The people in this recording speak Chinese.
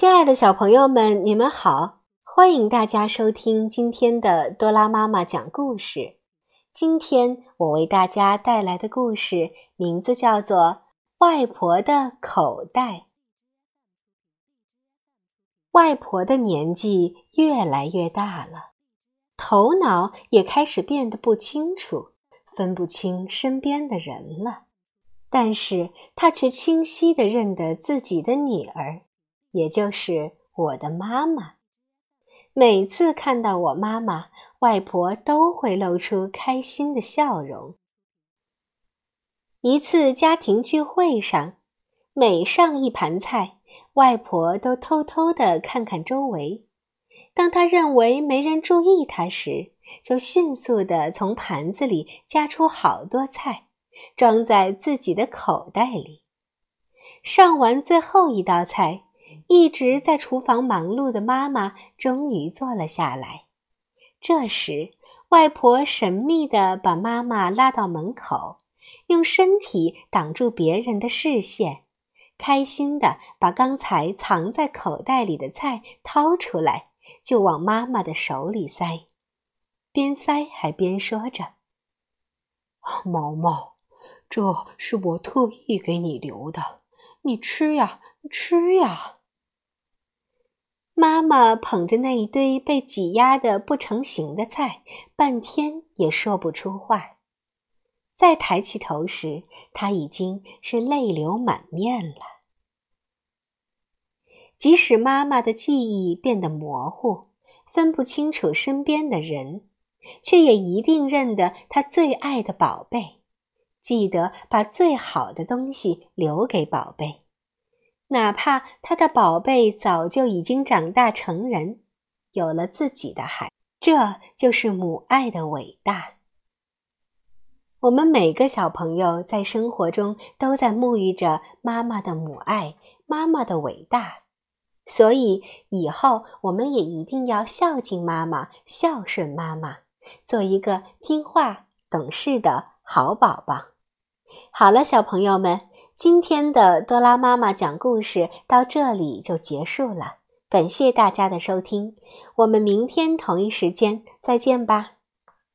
亲爱的小朋友们，你们好，欢迎大家收听今天的多拉妈妈讲故事。今天我为大家带来的故事名字叫做《外婆的口袋》。外婆的年纪越来越大了，头脑也开始变得不清楚，分不清身边的人了。但是她却清晰地认得自己的女儿，也就是我的妈妈。每次看到我妈妈，外婆都会露出开心的笑容。一次家庭聚会上，每上一盘菜，外婆都偷偷地看看周围。当她认为没人注意她时，就迅速地从盘子里夹出好多菜，装在自己的口袋里。上完最后一道菜，一直在厨房忙碌的妈妈终于坐了下来。这时，外婆神秘地把妈妈拉到门口，用身体挡住别人的视线，开心地把刚才藏在口袋里的菜掏出来，就往妈妈的手里塞，边塞还边说着：“毛毛，这是我特意给你留的，你吃呀，吃呀。”妈妈捧着那一堆被挤压的不成形的菜，半天也说不出话。再抬起头时，她已经是泪流满面了。即使妈妈的记忆变得模糊，分不清楚身边的人，却也一定认得她最爱的宝贝，记得把最好的东西留给宝贝。哪怕他的宝贝早就已经长大成人，有了自己的孩子，这就是母爱的伟大。我们每个小朋友在生活中都在沐浴着妈妈的母爱，妈妈的伟大，所以以后我们也一定要孝敬妈妈，孝顺妈妈，做一个听话懂事的好宝宝。好了，小朋友们，今天的多拉妈妈讲故事到这里就结束了，感谢大家的收听，我们明天同一时间再见吧。